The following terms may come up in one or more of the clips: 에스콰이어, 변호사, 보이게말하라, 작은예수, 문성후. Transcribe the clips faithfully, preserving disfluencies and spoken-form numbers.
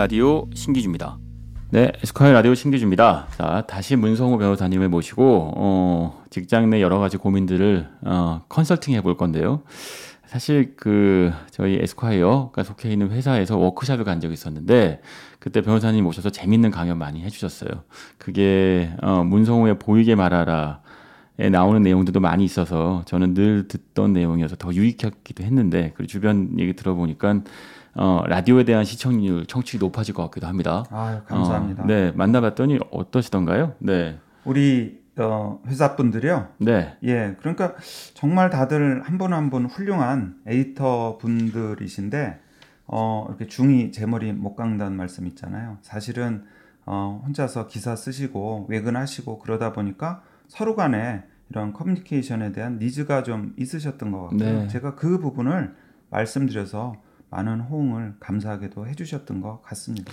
라디오 신기주입니다. 네, 에스콰이어 라디오 신기주입니다. 자, 다시 문성후 변호사님을 모시고 어, 직장 내 여러 가지 고민들을 어, 컨설팅 해볼 건데요. 사실 그 저희 에스콰이어가 속해 있는 회사에서 워크숍을 간 적이 있었는데 그때 변호사님 모셔서 재밌는 강연 많이 해주셨어요. 그게 어, 문성후의 보이게말하라 나오는 내용들도 많이 있어서 저는 늘 듣던 내용이어서 더 유익하기도 했는데 그 주변 얘기 들어보니까 어, 라디오에 대한 시청률, 청취율이 높아질 것 같기도 합니다. 아, 감사합니다. 어, 네, 만나봤더니 어떠시던가요? 네, 우리 어, 회사 분들이요. 네, 예, 그러니까 정말 다들 한 분 한 분 훌륭한 에디터 분들이신데 어, 이렇게 중이 제 머리 못 깎는다는 말씀 있잖아요. 사실은 어, 혼자서 기사 쓰시고 외근하시고 그러다 보니까 서로 간에 이런 커뮤니케이션에 대한 니즈가 좀 있으셨던 것 같고요. 네. 제가 그 부분을 말씀드려서 많은 호응을 감사하게도 해주셨던 것 같습니다.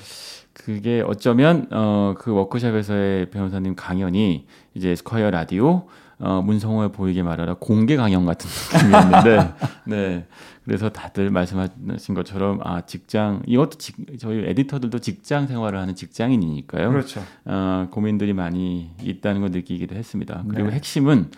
그게 어쩌면 어, 그 워크숍에서의 변호사님 강연이 이제 에스콰이어 라디오 어, 문성호에 보이게 말하라 공개 강연 같은 느낌이었는데 네, 그래서 다들 말씀하신 것처럼 아 직장 이것도 직, 저희 에디터들도 직장 생활을 하는 직장인이니까요. 그렇죠. 어, 고민들이 많이 있다는 걸 느끼기도 했습니다. 그리고 네. 핵심은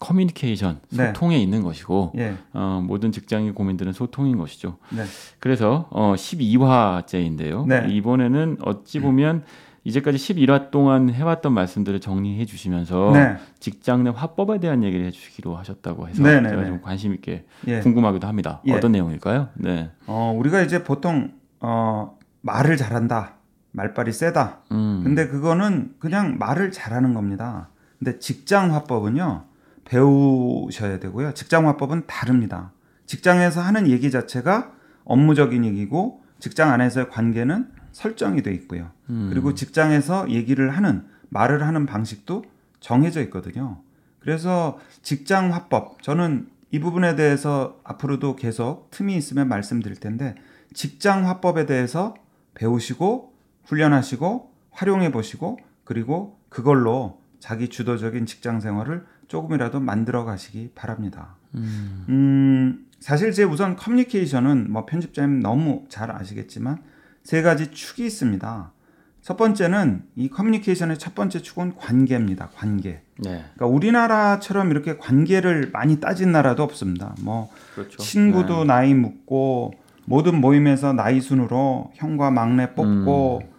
커뮤니케이션, 소통에 네. 있는 것이고 예. 어, 모든 직장의 고민들은 소통인 것이죠. 네. 그래서 어, 십이 화째인데요. 네. 이번에는 어찌 보면 음. 이제까지 십일 화 동안 해왔던 말씀들을 정리해 주시면서 네. 직장 내 화법에 대한 얘기를 해주시기로 하셨다고 해서 네네네. 제가 좀 관심 있게 예. 궁금하기도 합니다. 예. 어떤 내용일까요? 네. 어, 우리가 이제 보통 어, 말을 잘한다, 말발이 세다. 음. 근데 그거는 그냥 말을 잘하는 겁니다. 근데 직장 화법은요. 배우셔야 되고요. 직장화법은 다릅니다. 직장에서 하는 얘기 자체가 업무적인 얘기고 직장 안에서의 관계는 설정이 돼 있고요. 음. 그리고 직장에서 얘기를 하는 말을 하는 방식도 정해져 있거든요. 그래서 직장화법 저는 이 부분에 대해서 앞으로도 계속 틈이 있으면 말씀드릴 텐데 직장화법에 대해서 배우시고 훈련하시고 활용해 보시고 그리고 그걸로 자기 주도적인 직장 생활을 조금이라도 만들어 가시기 바랍니다. 음. 음, 사실 제 우선 커뮤니케이션은 뭐 편집자님 너무 잘 아시겠지만 세 가지 축이 있습니다. 첫 번째는 이 커뮤니케이션의 첫 번째 축은 관계입니다. 관계. 네. 그러니까 우리나라처럼 이렇게 관계를 많이 따진 나라도 없습니다. 뭐 그렇죠. 친구도 네. 나이 묻고 모든 모임에서 나이 순으로 형과 막내 뽑고 음.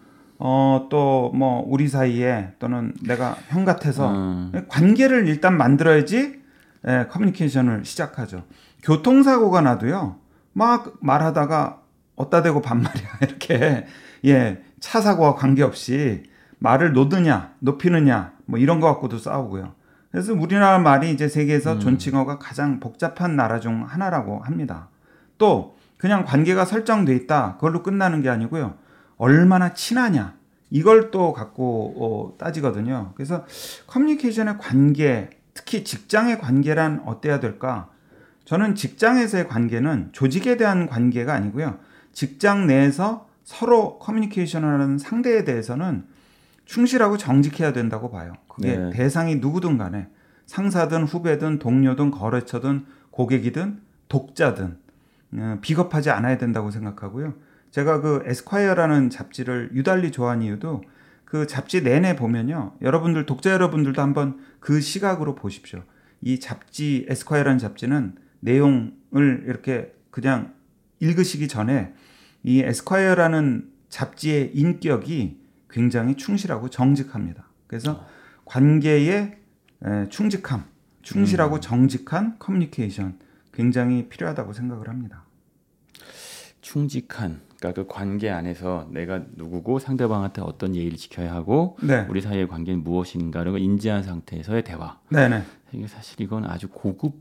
어, 또 뭐 우리 사이에 또는 내가 형 같아서 음. 관계를 일단 만들어야지 예, 커뮤니케이션을 시작하죠. 교통사고가 나도요. 막 말하다가 어따 대고 반말이야 이렇게 예, 차 사고와 관계없이 말을 놓느냐 높이느냐 뭐 이런 거 갖고도 싸우고요. 그래서 우리나라 말이 이제 세계에서 음. 존칭어가 가장 복잡한 나라 중 하나라고 합니다. 또 그냥 관계가 설정돼 있다 그걸로 끝나는 게 아니고요. 얼마나 친하냐 이걸 또 갖고 어, 따지거든요. 그래서 커뮤니케이션의 관계 특히 직장의 관계란 어때야 될까? 저는 직장에서의 관계는 조직에 대한 관계가 아니고요. 직장 내에서 서로 커뮤니케이션을 하는 상대에 대해서는 충실하고 정직해야 된다고 봐요. 그게 네. 대상이 누구든 간에 상사든 후배든 동료든 거래처든 고객이든 독자든 비겁하지 않아야 된다고 생각하고요. 제가 그 에스콰이어라는 잡지를 유달리 좋아한 이유도 그 잡지 내내 보면요. 여러분들 독자 여러분들도 한번 그 시각으로 보십시오. 이 잡지 에스콰이어라는 잡지는 내용을 이렇게 그냥 읽으시기 전에 이 에스콰이어라는 잡지의 인격이 굉장히 충실하고 정직합니다. 그래서 관계의 충직함, 충실하고 정직한 커뮤니케이션 굉장히 필요하다고 생각을 합니다. 충직한 그러니까 그 관계 안에서 내가 누구고 상대방한테 어떤 예의를 지켜야 하고 네. 우리 사이의 관계는 무엇인가를 인지한 상태에서의 대화. 네네. 이게 사실 이건 아주 고급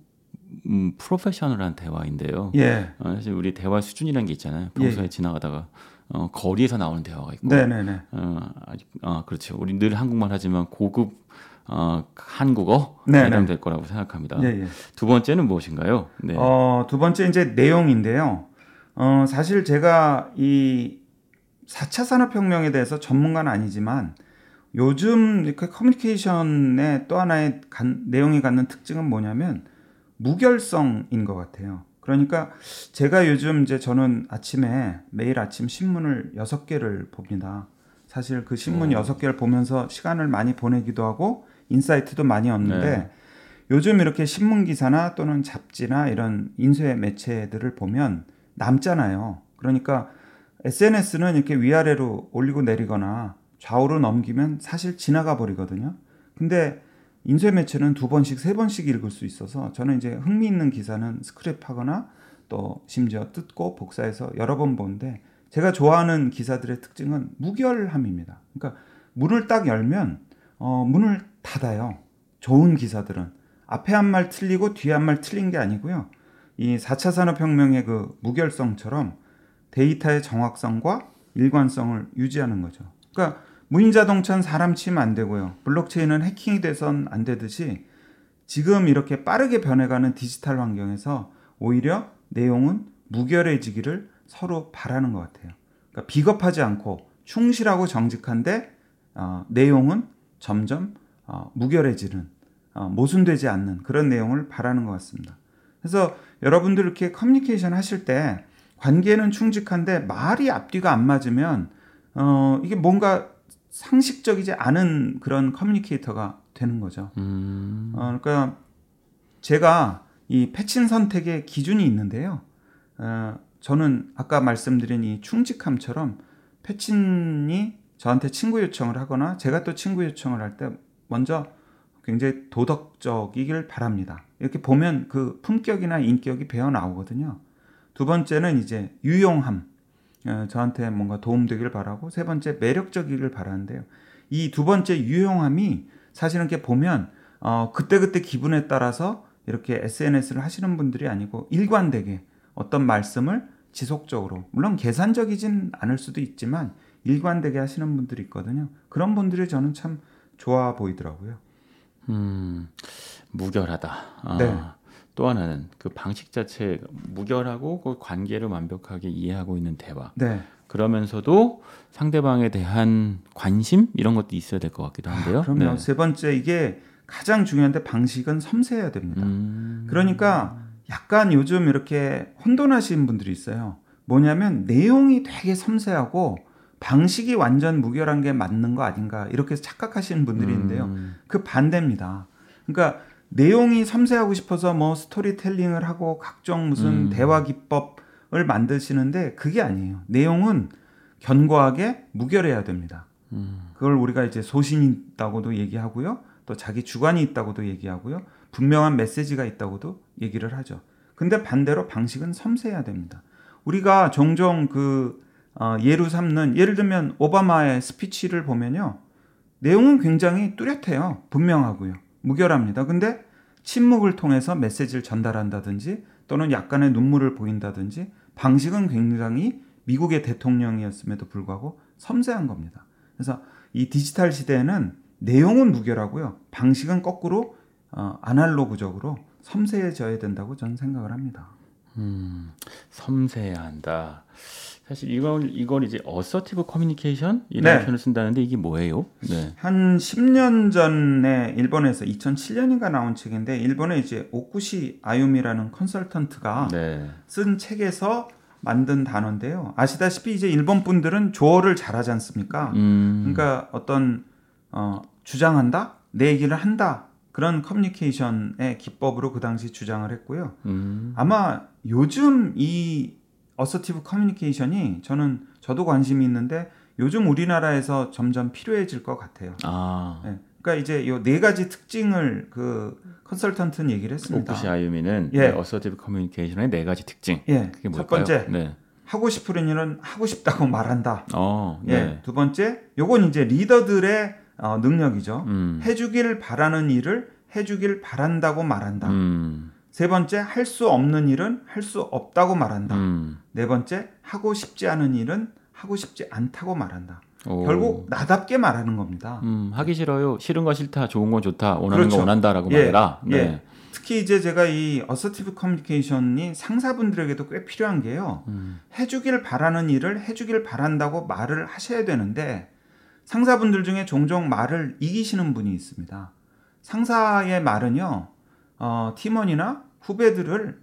음, 프로페셔널한 대화인데요. 예. 어, 사실 우리 대화 수준이라는 게 있잖아요. 평소에 예. 지나가다가 어, 거리에서 나오는 대화가 있고. 네네네. 어, 아, 그렇죠. 우리 늘 한국말 하지만 고급 어, 한국어 해당될 거라고 생각합니다. 예예. 두 번째는 무엇인가요? 네. 어, 두 번째 이제 내용인데요. 어, 사실 제가 이 사 차 산업혁명에 대해서 전문가는 아니지만 요즘 이렇게 커뮤니케이션의 또 하나의 간, 내용이 갖는 특징은 뭐냐면 무결성인 것 같아요. 그러니까 제가 요즘 이제 저는 아침에 매일 아침 신문을 여섯 개를 봅니다. 사실 그 신문 음. 여섯 개를 보면서 시간을 많이 보내기도 하고 인사이트도 많이 얻는데 네. 요즘 이렇게 신문기사나 또는 잡지나 이런 인쇄 매체들을 보면 남잖아요. 그러니까 에스엔에스는 이렇게 위아래로 올리고 내리거나 좌우로 넘기면 사실 지나가 버리거든요. 근데 인쇄 매체는 두 번씩 세 번씩 읽을 수 있어서 저는 이제 흥미있는 기사는 스크랩하거나 또 심지어 뜯고 복사해서 여러 번 보는데 제가 좋아하는 기사들의 특징은 무결함입니다. 그러니까 문을 딱 열면 어, 문을 닫아요. 좋은 기사들은 앞에 한 말 틀리고 뒤에 한 말 틀린 게 아니고요. 이 사 차 산업혁명의 그 무결성처럼 데이터의 정확성과 일관성을 유지하는 거죠. 그러니까 무인자동차는 사람 치면 안 되고요. 블록체인은 해킹이 돼선 안 되듯이 지금 이렇게 빠르게 변해가는 디지털 환경에서 오히려 내용은 무결해지기를 서로 바라는 것 같아요. 그러니까 비겁하지 않고 충실하고 정직한데 어, 내용은 점점 어, 무결해지는 어, 모순되지 않는 그런 내용을 바라는 것 같습니다. 그래서 여러분들 이렇게 커뮤니케이션 하실 때 관계는 충직한데 말이 앞뒤가 안 맞으면 어, 이게 뭔가 상식적이지 않은 그런 커뮤니케이터가 되는 거죠. 음. 어, 그러니까 제가 이 패친 선택의 기준이 있는데요. 어, 저는 아까 말씀드린 이 충직함처럼 패친이 저한테 친구 요청을 하거나 제가 또 친구 요청을 할 때 먼저 굉장히 도덕적이길 바랍니다. 이렇게 보면 그 품격이나 인격이 배어 나오거든요. 두 번째는 이제 유용함. 저한테 뭔가 도움되길 바라고 세 번째 매력적이길 바라는데요. 이 두 번째 유용함이 사실은 이렇게 보면 어, 그때그때 기분에 따라서 이렇게 에스엔에스를 하시는 분들이 아니고 일관되게 어떤 말씀을 지속적으로 물론 계산적이진 않을 수도 있지만 일관되게 하시는 분들이 있거든요. 그런 분들이 저는 참 좋아 보이더라고요. 음, 무결하다. 아. 네. 또 하나는 그 방식 자체가 무결하고 그 관계를 완벽하게 이해하고 있는 대화. 네. 그러면서도 상대방에 대한 관심 이런 것도 있어야 될 것 같기도 한데요. 아, 그럼요. 네. 세 번째 이게 가장 중요한데 방식은 섬세해야 됩니다. 음... 그러니까 약간 요즘 이렇게 혼돈하신 분들이 있어요. 뭐냐면 내용이 되게 섬세하고 방식이 완전 무결한 게 맞는 거 아닌가 이렇게 착각하시는 분들이 있는데요. 음... 그 반대입니다. 그러니까 내용이 섬세하고 싶어서 뭐 스토리텔링을 하고 각종 무슨 음. 대화 기법을 만드시는데 그게 아니에요. 내용은 견고하게 무결해야 됩니다. 음. 그걸 우리가 이제 소신이 있다고도 얘기하고요. 또 자기 주관이 있다고도 얘기하고요. 분명한 메시지가 있다고도 얘기를 하죠. 근데 반대로 방식은 섬세해야 됩니다. 우리가 종종 그 어, 예로 삼는 예를 들면 오바마의 스피치를 보면요. 내용은 굉장히 뚜렷해요. 분명하고요. 무결합니다. 근데 침묵을 통해서 메시지를 전달한다든지 또는 약간의 눈물을 보인다든지 방식은 굉장히 미국의 대통령이었음에도 불구하고 섬세한 겁니다. 그래서 이 디지털 시대에는 내용은 무결하고요. 방식은 거꾸로 어, 아날로그적으로 섬세해져야 된다고 저는 생각을 합니다. 음, 섬세해야 한다. 사실 이걸, 이걸 이제 어서티브 커뮤니케이션 이런 네. 표현을 쓴다는데 이게 뭐예요? 네. 한 십 년 전에 일본에서 이천칠 년인가 나온 책인데 일본의 이제 오쿠시 아유미라는 컨설턴트가 네. 쓴 책에서 만든 단어인데요. 아시다시피 이제 일본 분들은 조어를 잘하지 않습니까? 음. 그러니까 어떤 어, 주장한다, 내 얘기를 한다 그런 커뮤니케이션의 기법으로 그 당시 주장을 했고요. 음. 아마 요즘 이 어서티브 커뮤니케이션이 저는 저도 관심이 있는데 요즘 우리나라에서 점점 필요해질 것 같아요. 아. 네. 그러니까 이제 요 네 가지 특징을 그 컨설턴트는 얘기를 했습니다. 오쿠시 아유미는 예. 어서티브 커뮤니케이션의 네 가지 특징. 예. 그게 뭘까요? 첫 번째, 네. 하고 싶은 일은 하고 싶다고 말한다. 어, 네. 예. 두 번째, 요건 이제 리더들의 어, 능력이죠. 음. 해주길 바라는 일을 해주길 바란다고 말한다. 음. 세 번째, 할 수 없는 일은 할 수 없다고 말한다. 음. 네 번째, 하고 싶지 않은 일은 하고 싶지 않다고 말한다. 오. 결국 나답게 말하는 겁니다. 음, 하기 싫어요. 싫은 거 싫다. 좋은 건 좋다. 원하는 그렇죠. 거 원한다라고 예, 말해라. 네. 예. 특히 이제 제가 이 어서티브 커뮤니케이션이 상사분들에게도 꽤 필요한 게요. 음. 해주길 바라는 일을 해주길 바란다고 말을 하셔야 되는데 상사분들 중에 종종 말을 이기시는 분이 있습니다. 상사의 말은요. 어, 팀원이나 후배들을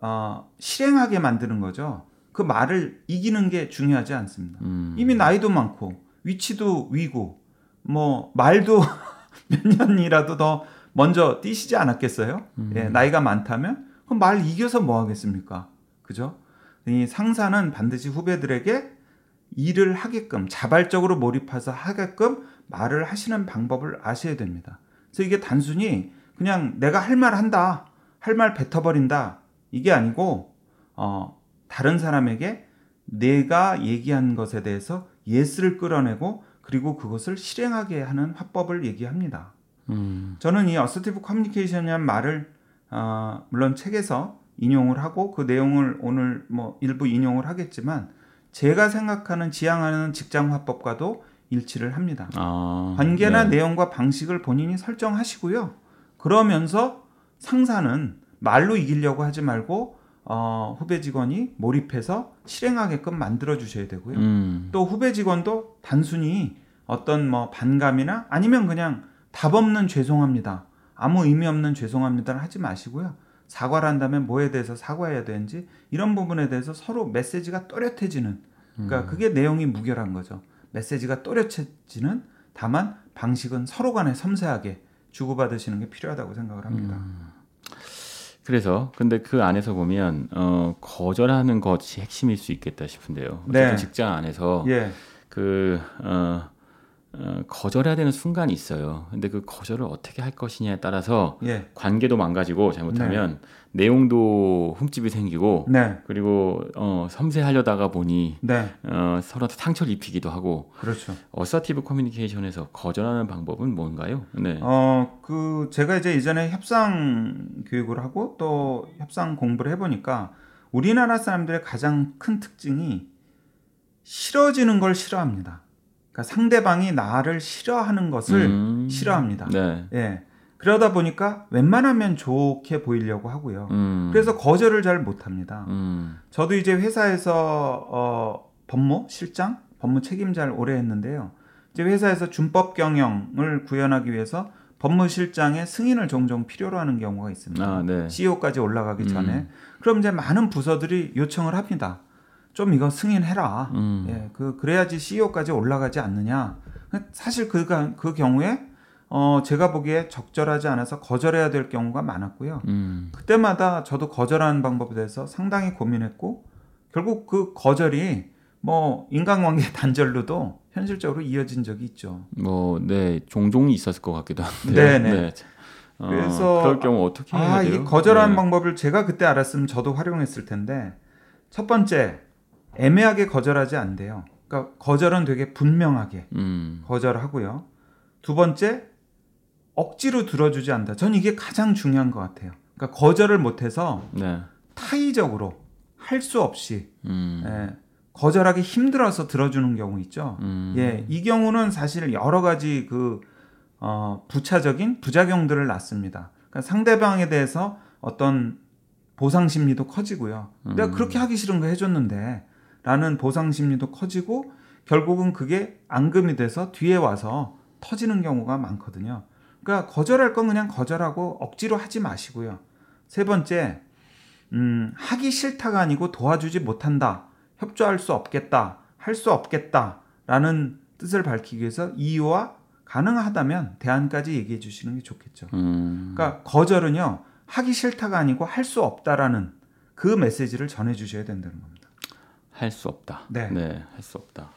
어, 실행하게 만드는 거죠. 그 말을 이기는 게 중요하지 않습니다. 음. 이미 나이도 많고 위치도 위고 뭐 말도 몇 년이라도 더 먼저 뛰시지 않았겠어요? 음. 예, 나이가 많다면 그럼 말 이겨서 뭐 하겠습니까? 그죠? 이 상사는 반드시 후배들에게 일을 하게끔 자발적으로 몰입해서 하게끔 말을 하시는 방법을 아셔야 됩니다. 그래서 이게 단순히 그냥 내가 할 말 한다, 할 말 뱉어버린다 이게 아니고 어, 다른 사람에게 내가 얘기한 것에 대해서 예스를 끌어내고 그리고 그것을 실행하게 하는 화법을 얘기합니다. 음. 저는 이 어서티브 커뮤니케이션이라는 말을 어, 물론 책에서 인용을 하고 그 내용을 오늘 뭐 일부 인용을 하겠지만 제가 생각하는 지향하는 직장 화법과도 일치를 합니다. 아, 관계나 네. 내용과 방식을 본인이 설정하시고요. 그러면서 상사는 말로 이기려고 하지 말고 어, 후배 직원이 몰입해서 실행하게끔 만들어주셔야 되고요. 음. 또 후배 직원도 단순히 어떤 뭐 반감이나 아니면 그냥 답 없는 죄송합니다. 아무 의미 없는 죄송합니다를 하지 마시고요. 사과를 한다면 뭐에 대해서 사과해야 되는지 이런 부분에 대해서 서로 메시지가 또렷해지는 그러니까 음. 그게 내용이 무결한 거죠. 메시지가 또렷해지는 다만 방식은 서로 간에 섬세하게 주고받으시는 게 필요하다고 생각을 합니다. 음. 그래서 근데 그 안에서 보면 어, 거절하는 것이 핵심일 수 있겠다 싶은데요. 어쨌든 네. 직장 안에서 예. 그 어, 어, 거절해야 되는 순간이 있어요. 근데 그 거절을 어떻게 할 것이냐에 따라서 예. 관계도 망가지고 잘못하면 네. 내용도 흠집이 생기고 네. 그리고 어, 섬세하려다가 보니 네. 어, 서로 상처를 입히기도 하고 그렇죠. 어서티브 커뮤니케이션에서 거절하는 방법은 뭔가요? 네. 어, 그 제가 이제 이전에 협상 교육을 하고 또 협상 공부를 해보니까 우리나라 사람들의 가장 큰 특징이 싫어지는 걸 싫어합니다. 상대방이 나를 싫어하는 것을 음. 싫어합니다. 네. 예. 그러다 보니까 웬만하면 좋게 보이려고 하고요. 음. 그래서 거절을 잘 못합니다. 음. 저도 이제 회사에서 어, 법무 실장, 법무 책임자를 오래 했는데요. 이제 회사에서 준법 경영을 구현하기 위해서 법무 실장의 승인을 종종 필요로 하는 경우가 있습니다. 아, 네. 씨이오까지 올라가기 음. 전에. 그럼 이제 많은 부서들이 요청을 합니다. 좀 이거 승인해라. 음. 예, 그 그래야지 씨이오까지 올라가지 않느냐. 사실 그그 그 경우에 어, 제가 보기에 적절하지 않아서 거절해야 될 경우가 많았고요. 음. 그때마다 저도 거절하는 방법에 대해서 상당히 고민했고 결국 그 거절이 뭐 인간관계 단절로도 현실적으로 이어진 적이 있죠. 뭐 네 종종 있었을 것 같기도 한데. 네네. 네. 어, 그래서 그럴 경우 어떻게 해야 아, 돼요? 이 거절하는 네. 방법을 제가 그때 알았으면 저도 활용했을 텐데 첫 번째. 애매하게 거절하지 않대요. 그러니까 거절은 되게 분명하게 음. 거절하고요. 두 번째, 억지로 들어주지 않다. 전 이게 가장 중요한 것 같아요. 그러니까 거절을 못해서 네. 타의적으로 할 수 없이 음. 예, 거절하기 힘들어서 들어주는 경우 있죠. 음. 예, 이 경우는 사실 여러 가지 그 어, 부차적인 부작용들을 낳습니다. 그러니까 상대방에 대해서 어떤 보상 심리도 커지고요. 음. 내가 그렇게 하기 싫은 거 해줬는데 라는 보상 심리도 커지고 결국은 그게 앙금이 돼서 뒤에 와서 터지는 경우가 많거든요. 그러니까 거절할 건 그냥 거절하고 억지로 하지 마시고요. 세 번째, 음, 하기 싫다가 아니고 도와주지 못한다. 협조할 수 없겠다. 할 수 없겠다. 라는 뜻을 밝히기 위해서 이유와 가능하다면 대안까지 얘기해 주시는 게 좋겠죠. 음. 그러니까 거절은요. 하기 싫다가 아니고 할 수 없다라는 그 메시지를 전해주셔야 된다는 겁니다. 할 수 없다. 네. 네, 할 수 없다.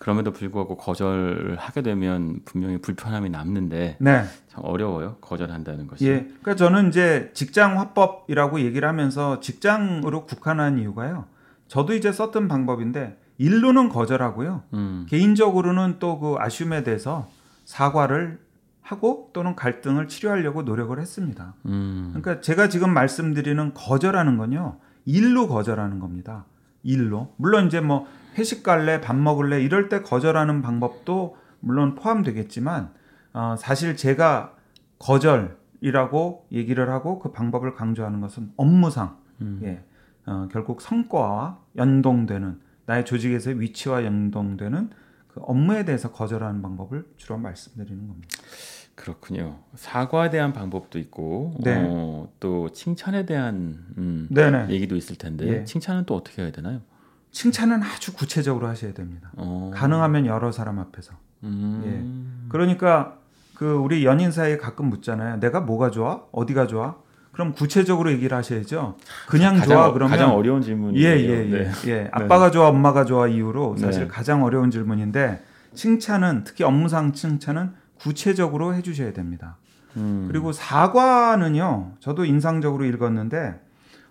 그럼에도 불구하고 거절을 하게 되면 분명히 불편함이 남는데 네. 참 어려워요. 거절한다는 것이. 예. 그러니까 저는 이제 직장 화법이라고 얘기를 하면서 직장으로 국한한 이유가요. 저도 이제 썼던 방법인데 일로는 거절하고요. 음. 개인적으로는 또 그 아쉬움에 대해서 사과를 하고 또는 갈등을 치료하려고 노력을 했습니다. 음. 그러니까 제가 지금 말씀드리는 거절하는 건요. 일로 거절하는 겁니다. 일로. 물론 이제 뭐 회식 갈래, 밥 먹을래 이럴 때 거절하는 방법도 물론 포함되겠지만 어, 사실 제가 거절이라고 얘기를 하고 그 방법을 강조하는 것은 업무상 음. 예, 어, 결국 성과와 연동되는 나의 조직에서의 위치와 연동되는 그 업무에 대해서 거절하는 방법을 주로 말씀드리는 겁니다. 그렇군요. 사과에 대한 방법도 있고 네. 어, 또 칭찬에 대한 음, 얘기도 있을 텐데 예. 칭찬은 또 어떻게 해야 되나요? 칭찬은 아주 구체적으로 하셔야 됩니다. 어. 가능하면 여러 사람 앞에서. 음. 예. 그러니까 그 우리 연인 사이에 가끔 묻잖아요. 내가 뭐가 좋아? 어디가 좋아? 그럼 구체적으로 얘기를 하셔야죠. 그냥 가장, 좋아 그러면 가장 어려운 질문이에요. 예, 예, 예. 네. 예. 아빠가 네. 좋아, 엄마가 좋아 이후로 사실 네. 가장 어려운 질문인데 칭찬은 특히 업무상 칭찬은 구체적으로 해주셔야 됩니다. 음. 그리고 사과는요. 저도 인상적으로 읽었는데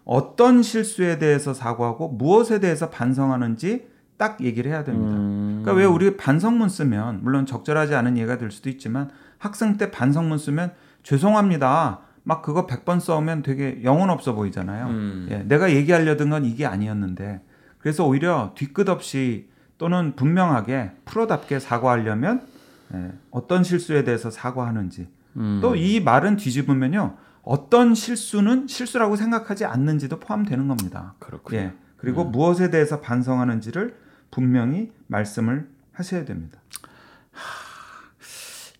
어떤 실수에 대해서 사과하고 무엇에 대해서 반성하는지 딱 얘기를 해야 됩니다. 음. 그러니까 왜 우리 반성문 쓰면 물론 적절하지 않은 예가 될 수도 있지만 학생 때 반성문 쓰면 죄송합니다. 막 그거 백 번 써오면 되게 영혼 없어 보이잖아요. 음. 예, 내가 얘기하려던 건 이게 아니었는데 그래서 오히려 뒤끝없이 또는 분명하게 프로답게 사과하려면 예, 어떤 실수에 대해서 사과하는지 음. 또 이 말은 뒤집으면요. 어떤 실수는 실수라고 생각하지 않는지도 포함되는 겁니다. 그렇군요. 예, 그리고 음. 무엇에 대해서 반성하는지를 분명히 말씀을 하셔야 됩니다.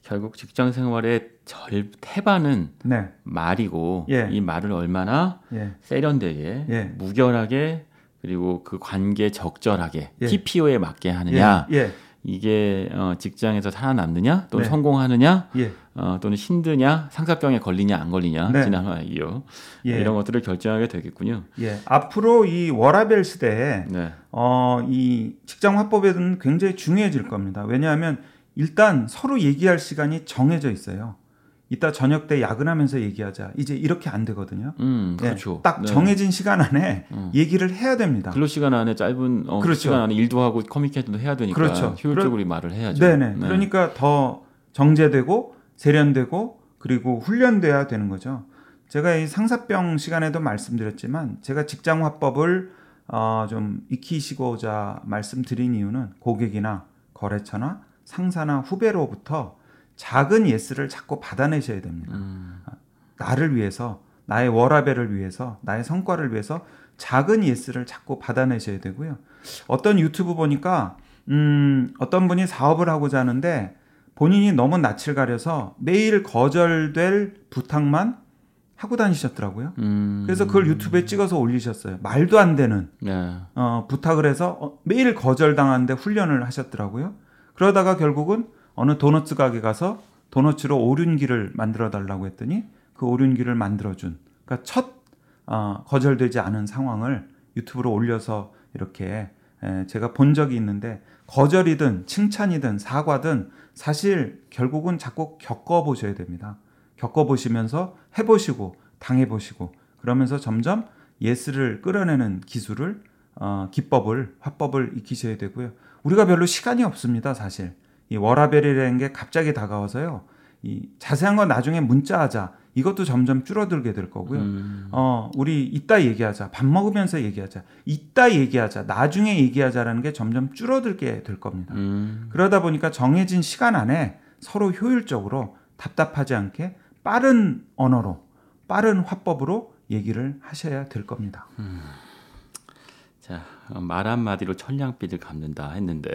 결국 직장 생활의 절 태반은 네. 말이고 예. 이 말을 얼마나 예. 세련되게 예. 무결하게 그리고 그 관계 적절하게 예. 티피오에 맞게 하느냐 예. 예. 이게 어, 직장에서 살아남느냐 또는 네. 성공하느냐 예. 어, 또는 힘드냐 상사병에 걸리냐 안 걸리냐 네. 지난 이유 예. 이런 것들을 결정하게 되겠군요. 예. 앞으로 이 워라벨 시대에 네. 어, 이 직장 화법에는 굉장히 중요해질 겁니다. 왜냐하면 일단 서로 얘기할 시간이 정해져 있어요. 이따 저녁 때 야근하면서 얘기하자. 이제 이렇게 안 되거든요. 음, 그렇죠. 네, 딱 정해진 네. 시간 안에 음. 얘기를 해야 됩니다. 근로 시간 안에 짧은 어, 그렇죠. 시간 안에 일도 하고 커뮤니케이션도 해야 되니까 그렇죠. 효율적으로 그러, 말을 해야죠. 네네. 네. 그러니까 더 정제되고 세련되고 그리고 훈련돼야 되는 거죠. 제가 이 상사병 시간에도 말씀드렸지만 제가 직장 화법을 어, 좀 익히시고자 말씀드린 이유는 고객이나 거래처나 상사나 후배로부터 작은 예스를 자꾸 받아내셔야 됩니다. 음. 나를 위해서, 나의 워라벨을 위해서, 나의 성과를 위해서 작은 예스를 자꾸 받아내셔야 되고요. 어떤 유튜브 보니까 음, 어떤 분이 사업을 하고자 하는데 본인이 너무 낯을 가려서 매일 거절될 부탁만 하고 다니셨더라고요. 음. 그래서 그걸 유튜브에 찍어서 올리셨어요. 말도 안 되는 네. 어, 부탁을 해서 매일 거절당하는데 훈련을 하셨더라고요. 그러다가 결국은 어느 도넛 가게 가서 도넛으로 오륜기를 만들어 달라고 했더니 그 오륜기를 만들어준 그러니까 첫 어, 거절되지 않은 상황을 유튜브로 올려서 이렇게 에, 제가 본 적이 있는데 거절이든 칭찬이든 사과든 사실 결국은 자꾸 겪어보셔야 됩니다. 겪어보시면서 해보시고 당해보시고 그러면서 점점 예스를 끌어내는 기술을 어, 기법을 화법을 익히셔야 되고요. 우리가 별로 시간이 없습니다. 사실 이 워라벨이라는 게 갑자기 다가와서요. 이 자세한 건 나중에 문자하자. 이것도 점점 줄어들게 될 거고요. 음. 어, 우리 이따 얘기하자. 밥 먹으면서 얘기하자. 이따 얘기하자. 나중에 얘기하자라는 게 점점 줄어들게 될 겁니다. 음. 그러다 보니까 정해진 시간 안에 서로 효율적으로 답답하지 않게 빠른 언어로, 빠른 화법으로 얘기를 하셔야 될 겁니다. 음. 자, 말 한마디로 천냥빚을 갚는다 했는데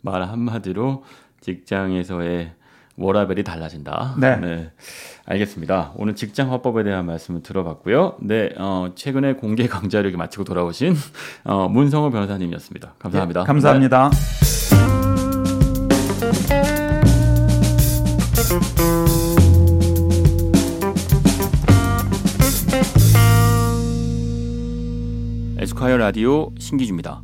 말 한마디로 직장에서의 워라벨이 달라진다. 네. 네. 알겠습니다. 오늘 직장 화법에 대한 말씀을 들어봤고요. 네, 어, 최근에 공개 강좌를 마치고 돌아오신 어, 문성후 변호사님이었습니다. 감사합니다. 네, 감사합니다. 네. 에스콰이어 라디오 신기주입니다.